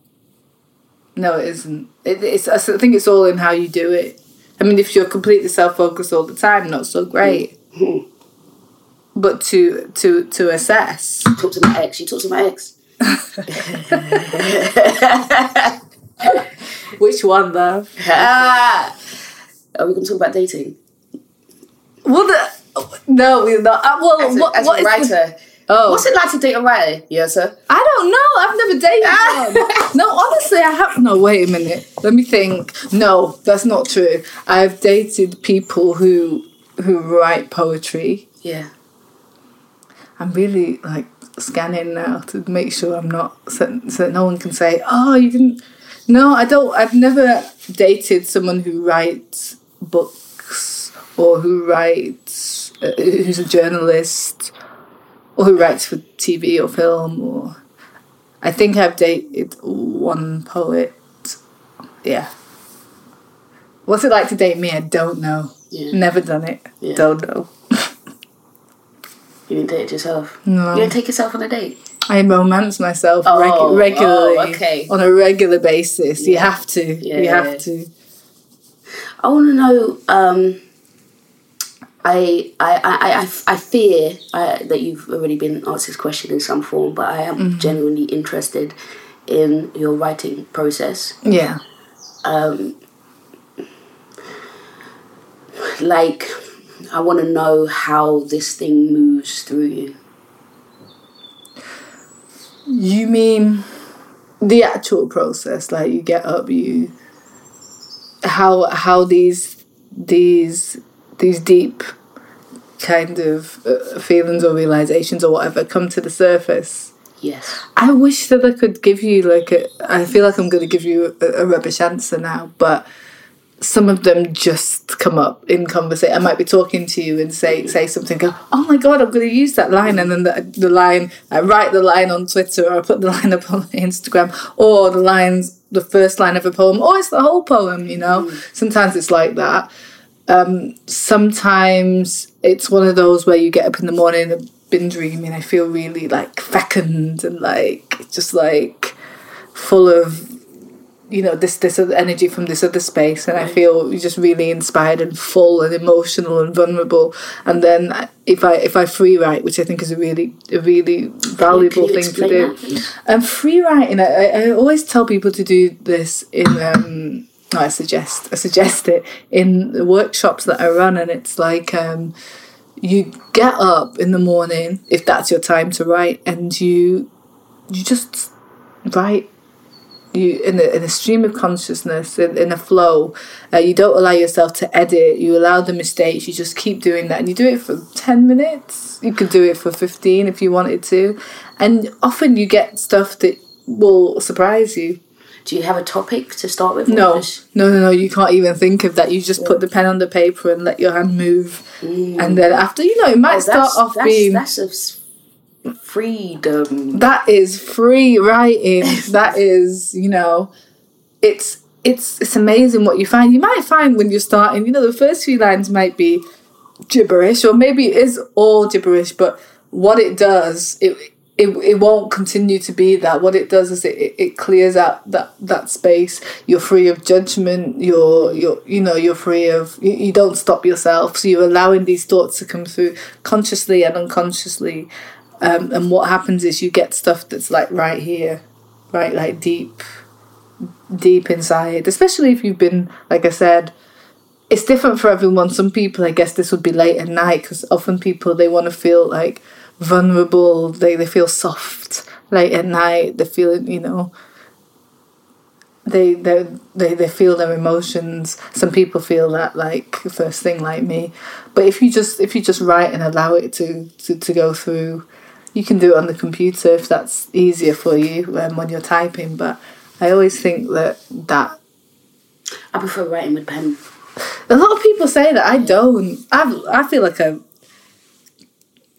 it isn't. I think it's all in how you do it. I mean, if you're completely self-focused all the time, not so great. Mm-hmm. But to assess. Talk to my ex. You talk to my ex. Which one, though? Are we going to talk about dating? No, we're not. Well, as a writer... Oh. What's it like to date a writer? Yeah, sir. I don't know. I've never dated one. No, honestly, I have. No, wait a minute. Let me think. No, that's not true. I've dated people who write poetry. Yeah. I'm really like scanning now to make sure I'm not so no one can say, "Oh, you didn't." No, I don't. I've never dated someone who writes books or who writes who's a journalist. Or who writes for TV or film, or I think I've dated one poet. Yeah. What's it like to date me? I don't know. Yeah. Never done it. Yeah. Don't know. You didn't date yourself? No. You don't take yourself on a date? I romance myself regularly. Oh, okay. On a regular basis. Yeah. You have to. Yeah, you have to. I want to know... I fear that you've already been asked this question in some form, but I am genuinely interested in your writing process. Yeah. Like, I want to know how this thing moves through you. You mean the actual process? Like, you get up, you... How these deep kind of feelings or realizations or whatever come to the surface. Yes. I wish that I could give you I feel like I'm going to give you a rubbish answer now, but some of them just come up in conversation. I might be talking to you and say something, go, "Oh my God, I'm going to use that line." And then I write the line on Twitter, or I put the line up on Instagram, or the first line of a poem, or it's the whole poem, you know. Sometimes it's like that. Sometimes it's one of those where you get up in the morning and I've been dreaming. I feel really like fecund and like just like full of, you know, this other energy from this other space, and I feel just really inspired and full and emotional and vulnerable. And then if I free write, which I think is a really valuable thing to do, free writing. I always tell people to do this in. I suggest it in the workshops that I run, and it's like you get up in the morning, if that's your time to write, and you just write you in a stream of consciousness, in a flow. You don't allow yourself to edit. You allow the mistakes. You just keep doing that, and you do it for 10 minutes. You could do it for 15 if you wanted to, and often you get stuff that will surprise you. Do you have a topic to start with? No. You can't even think of that. You just put the pen on the paper and let your hand move. And then after, you know, it might start off being... That's a freedom. That is free writing. That is, you know, it's amazing what you find. You might find when you're starting, you know, the first few lines might be gibberish, or maybe it is all gibberish, but what it does... It won't continue to be that. What it does is it clears out that space. You're free of judgment. You're free of... You don't stop yourself. So you're allowing these thoughts to come through consciously and unconsciously. And what happens is you get stuff that's like right here, right? Like deep inside. Especially if you've been, like I said... It's different for everyone. Some people, I guess this would be late at night, because often people, they want to feel like vulnerable, they feel soft late at night, they're feeling, you know, they feel their emotions. Some people feel that like first thing, like me. But if you just write and allow it to go through, you can do it on the computer if that's easier for you when you're typing. But I always think that I prefer writing with pen. A lot of people say that. I don't. I feel like I don't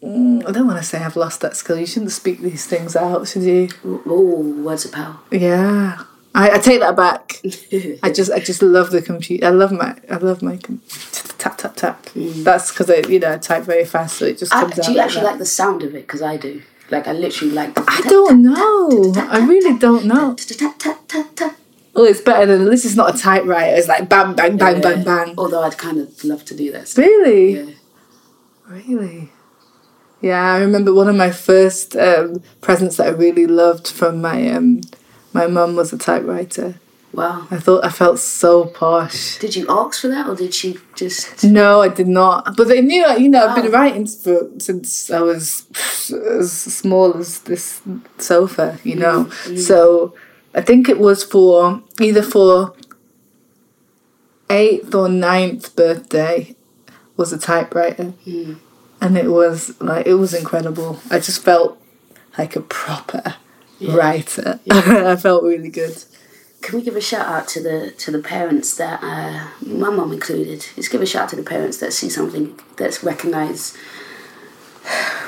want to say I've lost that skill. You shouldn't speak these things out, should you? Oh, words of power. Yeah, I take that back. I just love the computer. I love my tap. That's because I type very fast, so it just comes out. Do you actually like the sound of it? Because I do. Like I literally like. I don't know. I really don't know. Oh, it's better than... This is not a typewriter. It's like bang, bang, bang, bang, bang. Although I'd kind of love to do that. Stuff. Really? Yeah. Really? Yeah, I remember one of my first presents that I really loved from my mum was a typewriter. Wow. I thought I felt so posh. Did you ask for that, or did she just... No, I did not. But they knew, you know, wow. I've been writing since I was as small as this sofa, you know. Mm-hmm. So I think it was for either for 8th or 9th birthday was a typewriter. Mm. And it was, like, it was incredible. I just felt like a proper writer. Yeah. I felt really good. Can we give a shout-out to the parents that, my mum included, just give a shout-out to the parents that see something, that's recognise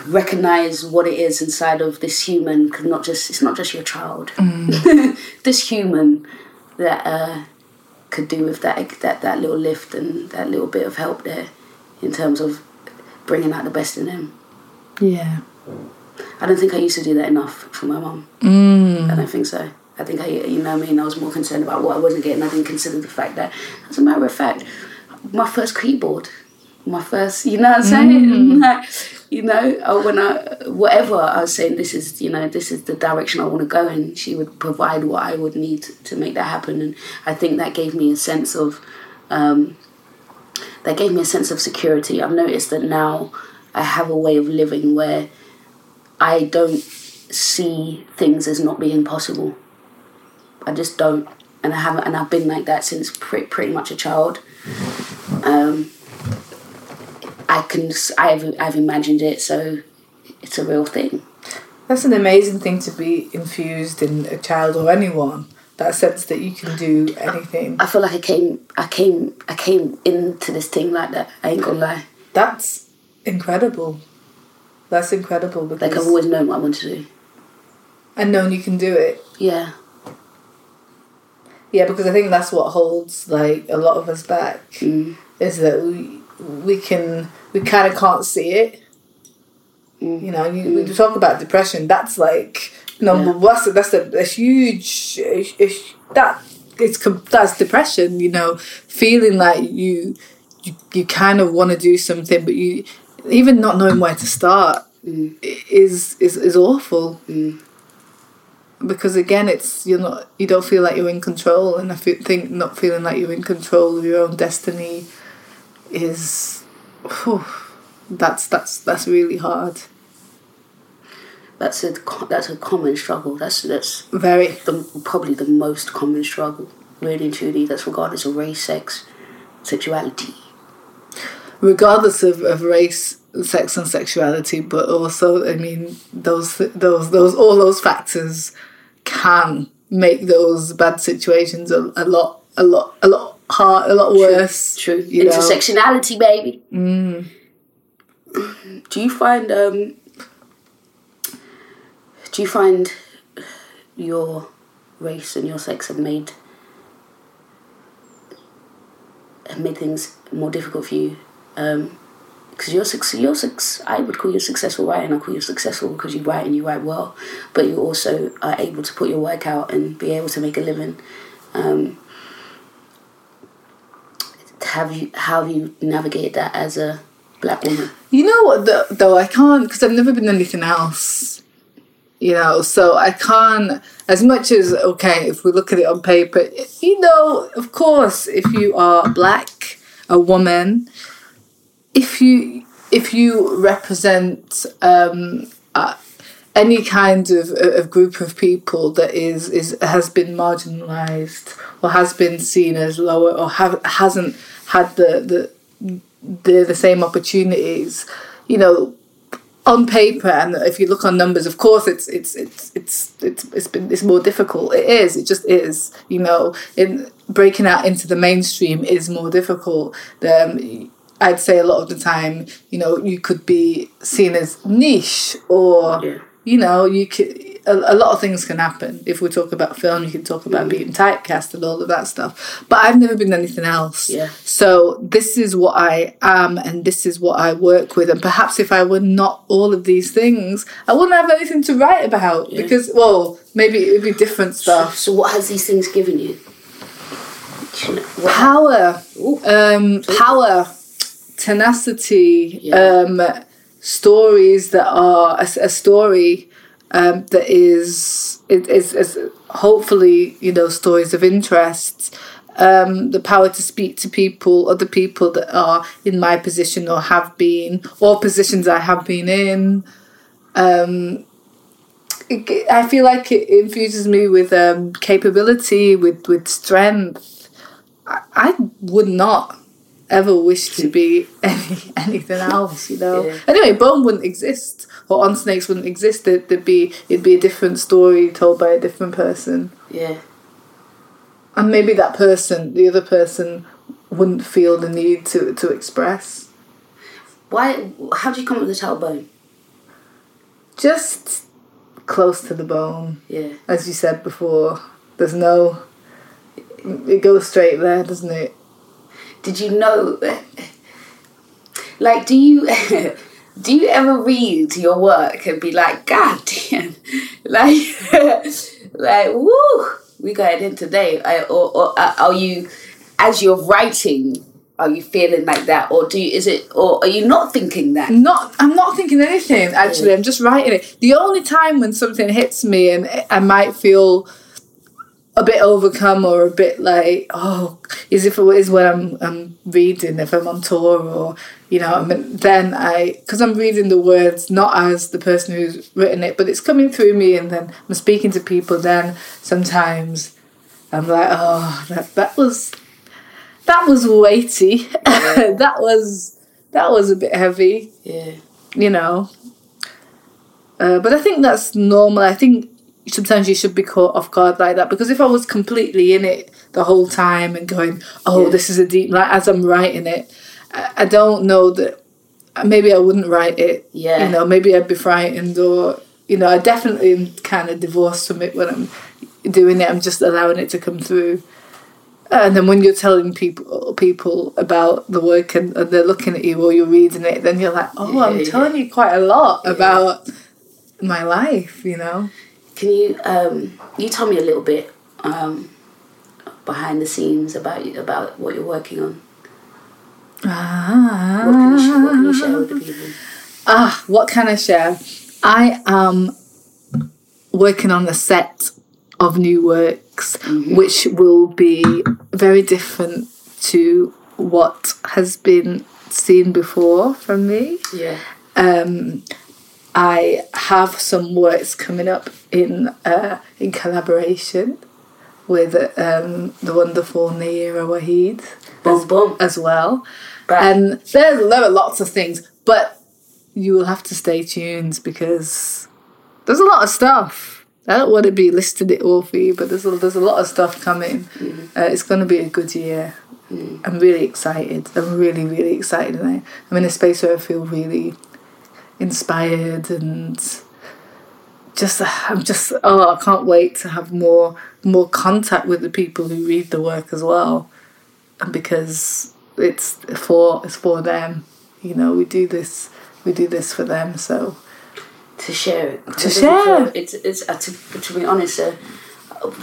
what it is inside of this human, because it's not just your child. Mm. This human that could do with that little lift and that little bit of help there in terms of bringing out the best in them. Yeah. I don't think I used to do that enough for my mum. Mm. I don't think so. I think, you know what I mean, I was more concerned about what I wasn't getting. I didn't consider the fact that, as a matter of fact, my first keyboard, my first, you know what I'm saying? Mm. Like, you know, I was saying, this is the direction I want to go, and she would provide what I would need to make that happen. And I think that gave me a sense of, security. I've noticed that now I have a way of living where I don't see things as not being possible. I just don't, and I haven't, and I've been like that since pretty much a child. I've imagined it, so it's a real thing. That's an amazing thing to be infused in a child or anyone. That sense that you can do anything. I feel like I came into this thing like that. I ain't gonna lie. That's incredible. That's incredible, because like I've always known what I want to do, and known you can do it. Yeah. Yeah, because I think that's what holds, like, a lot of us back, is that we kind of can't see it. Mm. You know, we talk about depression. That's like number one. That's depression. You know, feeling like you kind of want to do something, but you even not knowing where to start is awful. Mm. Because again, it's you don't feel like you're in control, and I think not feeling like you're in control of your own destiny is, that's really hard. That's a common struggle. That's very probably the most common struggle, really and truly. That's regardless of race, sex, sexuality. Regardless of race, sex, and sexuality, but also, I mean, those all those factors can make those bad situations a lot hard, a lot worse. True. Intersectionality, baby. Mm. Do you find your race and your sex have made things more difficult for you? Because I would call you a successful writer, and I call you successful because you write and you write well, but you also are able to put your work out and be able to make a living. How have you navigated that as a black woman? You know what, though, I can't, because I've never been anything else. You know, so I can't, as much as, okay, if we look at it on paper, you know, of course, if you are black, a woman, if you represent any kind of group of people that has been marginalised or has been seen as lower or hasn't had the same opportunities, you know, on paper, and if you look on numbers, of course it's more difficult. It is. It just is. You know, in breaking out into the mainstream is more difficult. I'd say a lot of the time, you know, you could be seen as niche, or, you know, you could, a lot of things can happen. If we talk about film, you can talk about being typecast and all of that stuff. But I've never been anything else. Yeah. So this is what I am, and this is what I work with. And perhaps if I were not all of these things, I wouldn't have anything to write about, because, well, maybe it would be different stuff. So what has these things given you? Power. Power. Tenacity, stories that are a story that is hopefully, you know, stories of interest. The power to speak to people, other people that are in my position or have been, or positions I have been in. I feel like it infuses me with capability, with strength. I would not ever wish to be anything else, you know. Yeah. Anyway, bone wouldn't exist, or on snakes wouldn't exist. It'd be a different story told by a different person. Yeah. And maybe that person, the other person, wouldn't feel the need to express. Why? How do you come up with the title Bone? Just close to the bone. Yeah. As you said before, there's no... It goes straight there, doesn't it? Did you know... Like, do you ever read your work and be like, God damn. Like, woo... We got in today. Are you, as you're writing, are you feeling like that, or are you not thinking that? I'm not thinking anything. Actually, I'm just writing it. The only time when something hits me and I might feel a bit overcome or a bit like, is when I'm reading, if I'm on tour, or you know, I mean, then because I'm reading the words not as the person who's written it, but it's coming through me, and then I'm speaking to people. Then sometimes I'm like, that was weighty, yeah. that was a bit heavy, yeah, you know. But I think that's normal. I think. Sometimes you should be caught off guard like that, because if I was completely in it the whole time and going, this is a deep, like as I'm writing it, I don't know that maybe I wouldn't write it. Yeah. You know, maybe I'd be frightened, or you know, I definitely am kind of divorced from it when I'm doing it. I'm just allowing it to come through, and then when you're telling people about the work and they're looking at you or you're reading it, then you're like, telling you quite a lot about my life, you know. Can you tell me a little bit behind the scenes about what you're working on? What can you share with the people? What can I share? I am working on a set of new works, mm-hmm. which will be very different to what has been seen before from me. Yeah. I have some works coming up in collaboration with the wonderful Naira Wahid as well. Bam. And there are lots of things, but you will have to stay tuned because there's a lot of stuff. I don't want to be listed it all for you, but there's a lot of stuff coming. Mm-hmm. It's going to be a good year. Mm. I'm really excited. I'm really, really excited. I'm in a space where I feel really... inspired, and I can't wait to have more contact with the people who read the work as well, and because it's for them, you know, we do this for them, so to share it. To be honest,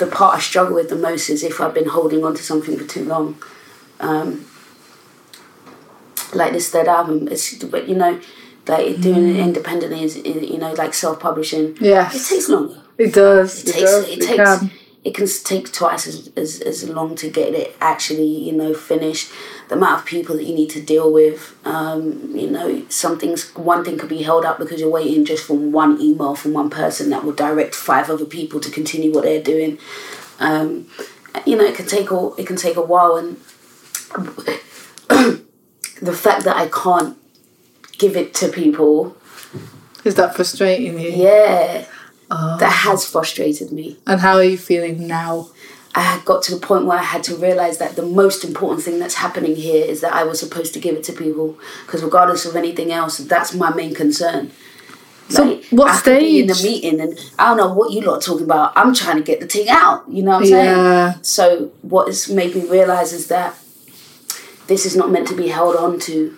the part I struggle with the most is if I've been holding on to something for too long, like this third album. It's, but you know. Like doing it independently is, you know, like self-publishing. Yes. It takes longer. It does. It can take twice as long to get it actually, you know, finished. The amount of people that you need to deal with, you know, one thing could be held up because you're waiting just for one email from one person that will direct 5 other people to continue what they're doing. You know, it can take a while, and the fact that I can't give it to people. Is that frustrating you? Yeah. That has frustrated me. And how are you feeling now? I had got to the point where I had to realise that the most important thing that's happening here is that I was supposed to give it to people, because regardless of anything else, that's my main concern. So like, what stage? Be in a meeting, and I don't know what you lot are talking about. I'm trying to get the thing out, you know what I'm saying? So what has made me realise is that this is not meant to be held on to.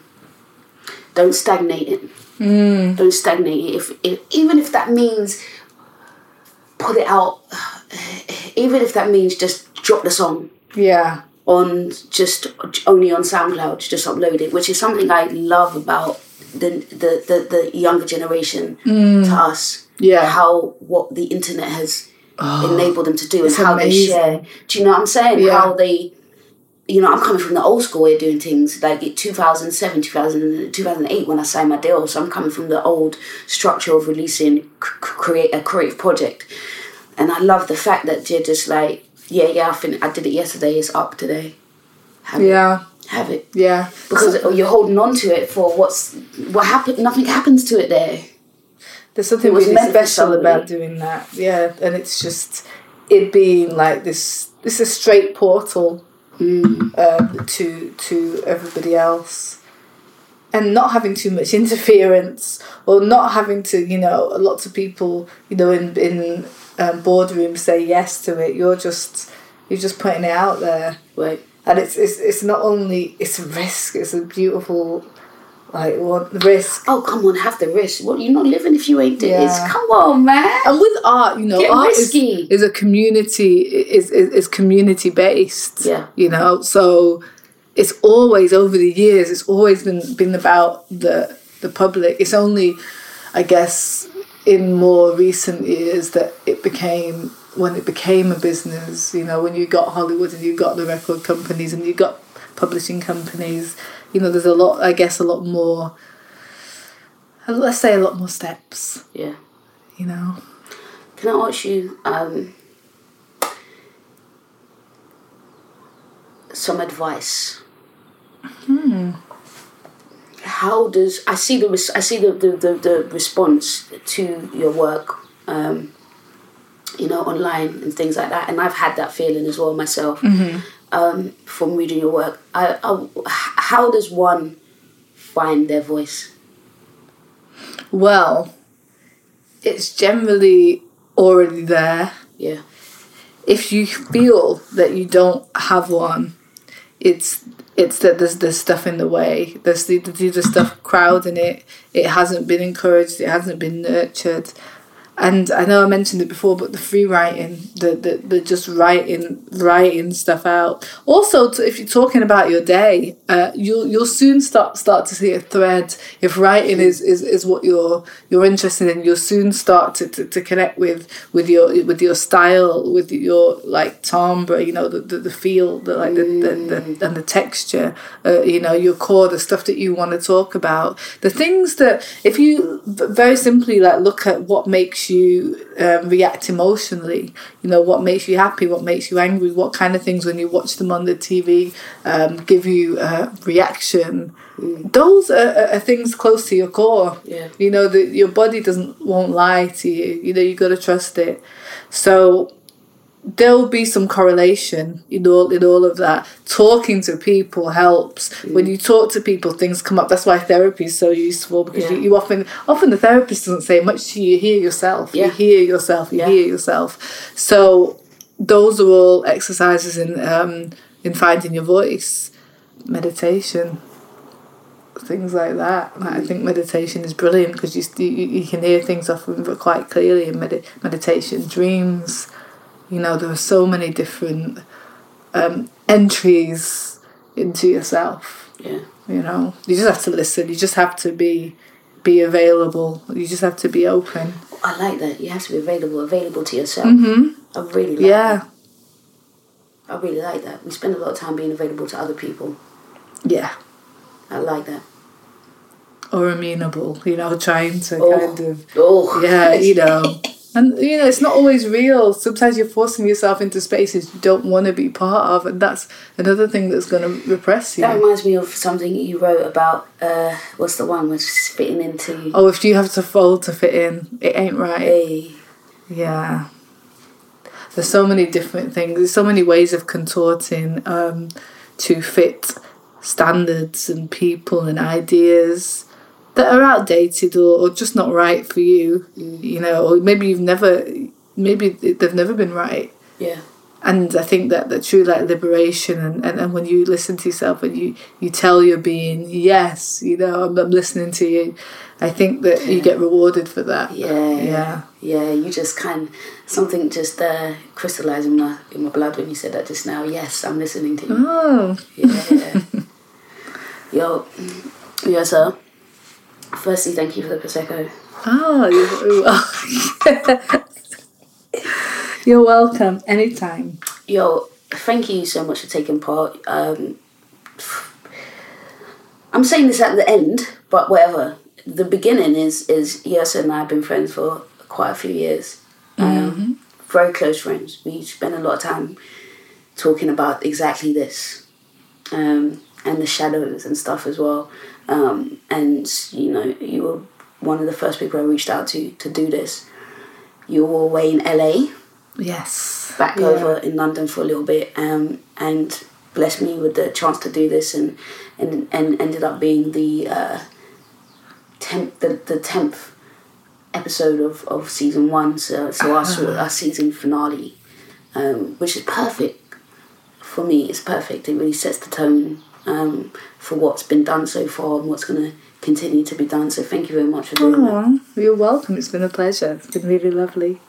Don't stagnate it. Mm. Don't stagnate it. Even if that means put it out, even if that means just drop the song. Yeah. Only on SoundCloud, just upload it, which is something I love about the younger generation to us. Yeah. What the internet has enabled them to do and how amazing. They share. Do you know what I'm saying? Yeah. How they, you know, I'm coming from the old school way of doing things, like 2007, 2008 when I signed my deal. So I'm coming from the old structure of releasing a creative project. And I love the fact that you're just like, I think I did it yesterday, it's up today. Have it. Yeah. Because you're holding on to it for what happened. Nothing happens to it there. There's something really special about doing that. Yeah. And it's just it being like this is a straight portal to everybody else. And not having too much interference or not having to, you know, lots of people, you know, in boardrooms say yes to it. You're just putting it out there. Right. And it's not only, it's a risk, it's a beautiful, like, risk. Oh, come on, have the risk. What, you're not living if you ain't doing this. Come on, man. And with art, you know, art is a community, is community-based, you know. So it's always, over the years, it's always been about the public. It's only, I guess, in more recent years that it became a business, you know, when you got Hollywood and you got the record companies and you got publishing companies, you know, there's a lot more steps. Yeah. You know. Can I ask you some advice? How does I see the response to your work you know, online and things like that. And I've had that feeling as well myself from reading your work. How does one find their voice? Well, it's generally already there. Yeah. If you feel that you don't have one, it's that there's stuff in the way. There's stuff crowding it. It hasn't been encouraged. It hasn't been nurtured. And I know I mentioned it before, but the free writing, the just writing stuff out. Also, if you're talking about your day, you'll soon start to see a thread. If writing is what you're interested in, you'll soon start to connect with your style, with your like timbre, you know, the feel, and the texture, you know, your core, the stuff that you want to talk about, the things that if you very simply like look at what makes you react emotionally, you know, what makes you happy, what makes you angry, what kind of things when you watch them on the TV give you a reaction. Those are things close to your core. You know, your body won't lie to you, you know, you got to trust it. So there'll be some correlation in all of that. Talking to people helps. When you talk to people, things come up. That's why therapy is so useful, because you often the therapist doesn't say much to you. You hear yourself. You hear yourself. You hear yourself. So those are all exercises in finding your voice. Meditation, things like that. I think meditation is brilliant because you can hear things often but quite clearly in meditation. Dreams. You know, there are so many different entries into yourself. Yeah. You know, you just have to listen. You just have to be available. You just have to be open. I like that. You have to be available to yourself. I really like that. I really like that. We spend a lot of time being available to other people. Yeah. I like that. Or amenable, you know, trying to kind of... Yeah, you know... And, you know, it's not always real. Sometimes you're forcing yourself into spaces you don't want to be part of, and that's another thing that's going to repress you. That reminds me of something you wrote about, what's the one with spitting into... Oh, if you have to fold to fit in, it ain't right. Hey. Yeah. There's so many different things. There's so many ways of contorting to fit standards and people and ideas that are outdated or just not right for you, you know, or maybe they've never been right. Yeah. And I think that the true like liberation and when you listen to yourself and you tell your being, yes, you know, I'm listening to you, I think that you get rewarded for that. Yeah, you just kind of, something just crystallised in my blood when you said that just now. Yes, I'm listening to you. Oh. Yeah. Yo, yes, sir. Firstly, thank you for the Prosecco. You're welcome. Anytime. Thank you so much for taking part. I'm saying this at the end, but whatever. The beginning is Yrsa and I have been friends for quite a few years. Very close friends. We spend a lot of time talking about exactly this, and the shadows and stuff as well. And, you know, you were one of the first people I reached out to do this. You were away in LA. Yes. Back over in London for a little bit, and blessed me with the chance to do this, and ended up being the 10th episode of season 1, so our season finale, which is perfect. For me, it's perfect. It really sets the tone for what's been done so far and what's going to continue to be done. So thank you very much for doing that. You're welcome. It's been a pleasure. It's been really lovely.